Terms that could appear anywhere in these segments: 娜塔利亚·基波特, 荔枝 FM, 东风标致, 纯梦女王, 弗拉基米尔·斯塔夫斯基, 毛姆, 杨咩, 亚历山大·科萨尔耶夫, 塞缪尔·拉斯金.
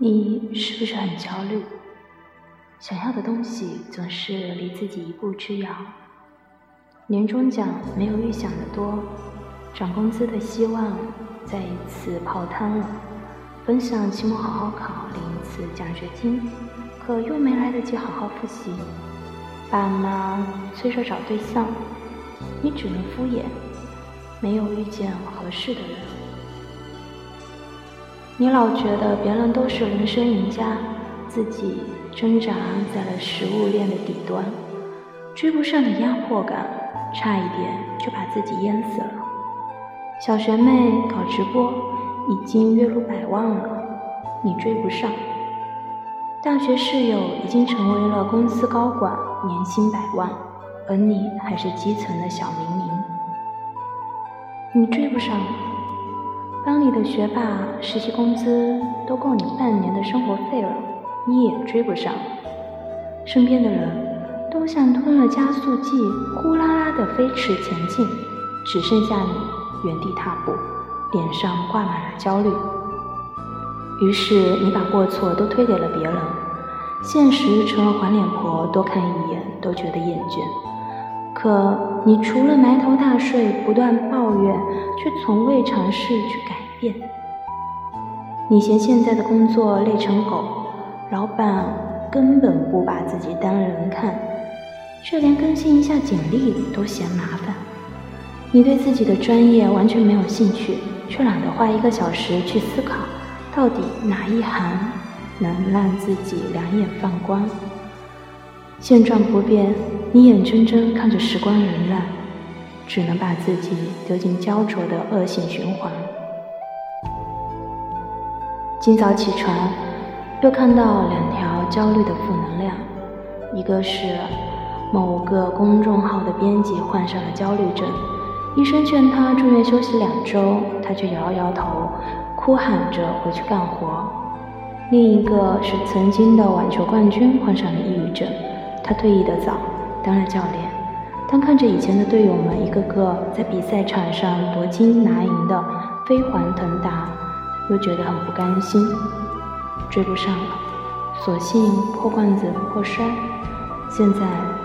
你是不是很焦虑？想要的东西总是离自己一步之遥。年终奖没有预想的多，涨工资的希望再一次泡汤了。本想期末好好考领一次奖学金，可又没来得及好好复习。爸妈催着找对象，你只能敷衍，没有遇见合适的人。你老觉得别人都是人生赢家，自己挣扎在了食物链的底端，追不上的压迫感，差一点就把自己淹死了。小学妹搞直播已经月入100万了，你追不上。大学室友已经成为了公司高管，年薪100万，而你还是基层的小民营，你追不上。班里的学霸实习工资都够你半年的生活费了，你也追不上。身边的人都像吞了加速剂，呼啦啦的飞驰前进，只剩下你原地踏步，脸上挂满了焦虑。于是你把过错都推给了别人，现实成了黄脸婆，多看一眼都觉得厌倦。可你除了埋头大睡不断抱怨，却从未尝试去改变。你嫌现在的工作累成狗，老板根本不把自己当人看，却连更新一下简历都嫌麻烦。你对自己的专业完全没有兴趣，却懒得花1个小时去思考到底哪一行能让自己两眼放光。现状不变，你眼睁睁看着时光荏苒，只能把自己丢进焦灼的恶性循环。今早起床，又看到2条焦虑的负能量，一个是某个公众号的编辑患上了焦虑症，医生劝他住院休息2周，他却摇摇头，哭喊着回去干活。另一个是曾经的网球冠军患上了抑郁症，他退役的早，当了教练，当看着以前的队友们一个个在比赛场上夺金拿银的飞黄腾达，又觉得很不甘心，追不上了，索性破罐子破摔。现在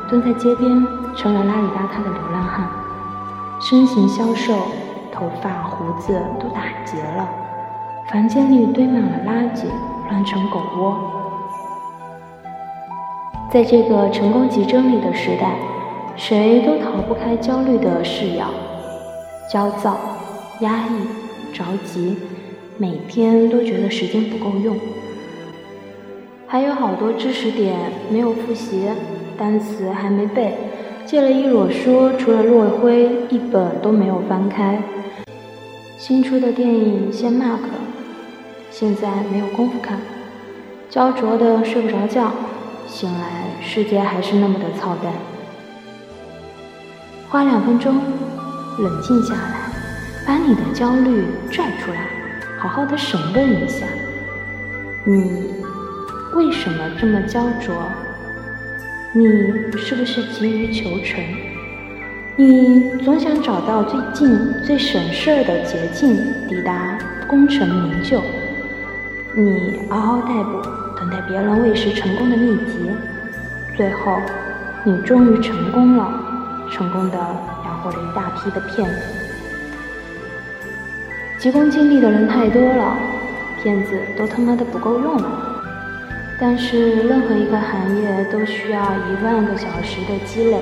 蹲在街边成了邋里邋遢的流浪汉，身形消瘦，头发胡子都打结了，房间里堆满了垃圾，乱成狗窝。在这个成功即真理的时代，谁都逃不开焦虑的噬咬。焦躁、压抑、着急，每天都觉得时间不够用，还有好多知识点没有复习，单词还没背，借了一摞书，除了落灰一本都没有翻开。新出的电影先 mark， 现在没有功夫看，焦灼的睡不着觉，醒来世界还是那么的操蛋。花2分钟冷静下来，把你的焦虑拽出来，好好的审问一下，你为什么这么焦灼？你是不是急于求成？你总想找到最近最省事儿的捷径，抵达功成名就。你嗷嗷待哺，等待别人喂食成功的秘籍，最后你终于成功了，成功的养活了一大批的骗子。急功近利的人太多了，骗子都他妈的不够用了。但是任何一个行业都需要10000个小时的积累，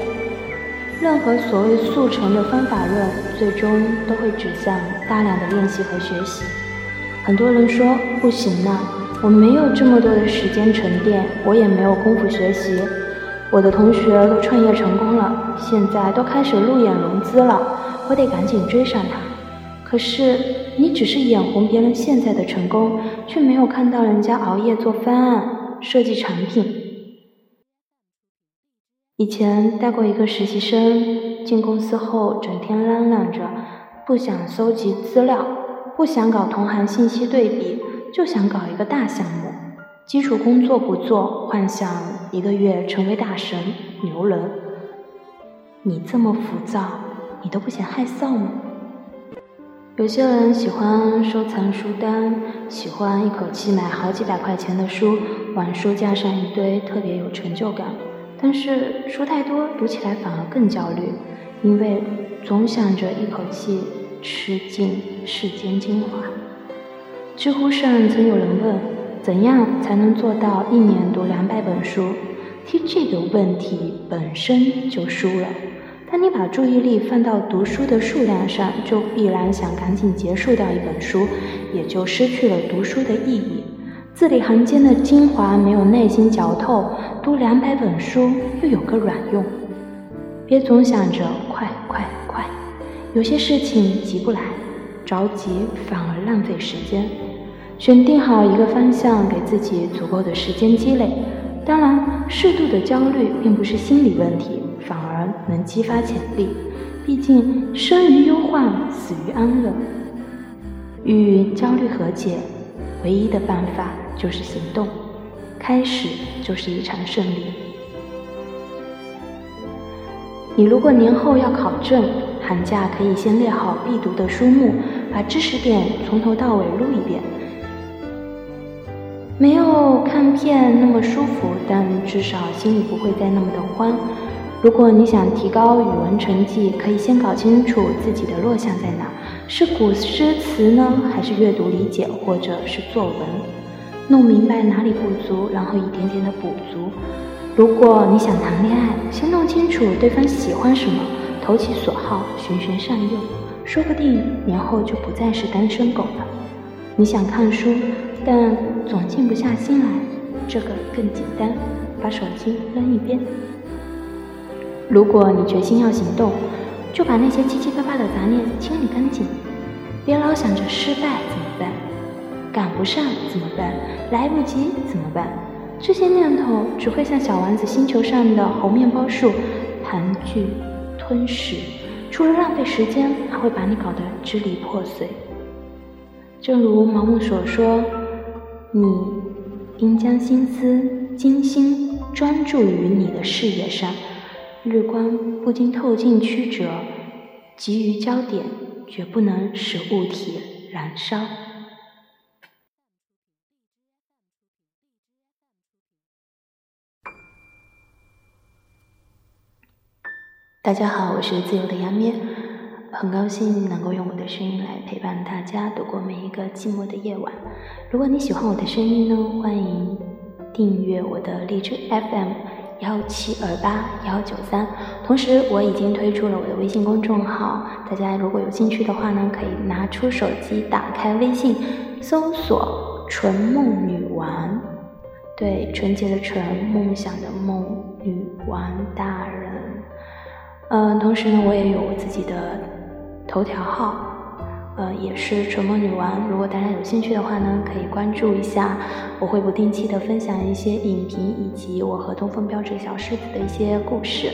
任何所谓速成的方法论，最终都会指向大量的练习和学习。很多人说不行啊，我没有这么多的时间沉淀，我也没有功夫学习。我的同学都创业成功了，现在都开始路演融资了，我得赶紧追上他。可是你只是眼红别人现在的成功，却没有看到人家熬夜做方案、设计产品。以前带过一个实习生，进公司后整天嚷嚷着不想搜集资料，不想搞同行信息对比，就想搞一个大项目，基础工作不做，幻想1个月成为大神牛人。你这么浮躁，你都不嫌害臊吗？有些人喜欢收藏书单，喜欢一口气买好几百块钱的书，往书架上一堆，特别有成就感。但是书太多，读起来反而更焦虑，因为总想着一口气吃尽世间精华。知乎上曾有人问，怎样才能做到一年读200本书？听这个问题本身就输了。当你把注意力放到读书的数量上，就必然想赶紧结束掉一本书，也就失去了读书的意义。字里行间的精华没有内心嚼透，读200本书又有个卵用？别总想着快快快，有些事情急不来，着急反而浪费时间。选定好一个方向，给自己足够的时间积累。当然，适度的焦虑并不是心理问题，反而能激发潜力。毕竟生于忧患，死于安乐。与焦虑和解，唯一的办法就是行动。开始就是一场胜利。你如果年后要考证，寒假可以先列好必读的书目，把知识点从头到尾撸一遍。没有看片那么舒服，但至少心里不会再那么的慌。如果你想提高语文成绩，可以先搞清楚自己的弱项在哪，是古诗词呢，还是阅读理解，或者是作文？弄明白哪里不足，然后一点点的补足。如果你想谈恋爱，先弄清楚对方喜欢什么，投其所好，循循善诱，说不定年后就不再是单身狗了。你想看书，但总静不下心来，这个更简单，把手机扔一边。如果你决心要行动，就把那些七七八八的杂念清理干净，别老想着失败怎么办，赶不上怎么办，来不及怎么办，这些念头只会像小丸子星球上的猴面包树盘踞吞噬，除了浪费时间，还会把你搞得支离破碎。正如毛姆所说，你应将心思精心专注于你的事业上，日光不经透镜曲折，急于焦点，绝不能使物体燃烧。大家好，我是自由的杨咩，很高兴能够用我的声音来陪伴大家度过每一个寂寞的夜晚。如果你喜欢我的声音呢，欢迎订阅我的荔枝 FM。1728193，同时我已经推出了我的微信公众号，大家如果有兴趣的话呢，可以拿出手机打开微信，搜索“纯梦女王”，对，纯洁的纯，梦想的梦，女王大人。同时呢，我也有我自己的头条号，也是纯梦女王。如果大家有兴趣的话呢，可以关注一下，我会不定期的分享一些影评，以及我和东风标致小狮子的一些故事。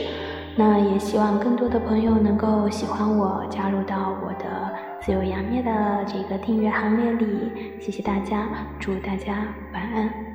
那也希望更多的朋友能够喜欢我，加入到我的自由杨咩的这个订阅行列里。谢谢大家，祝大家晚安。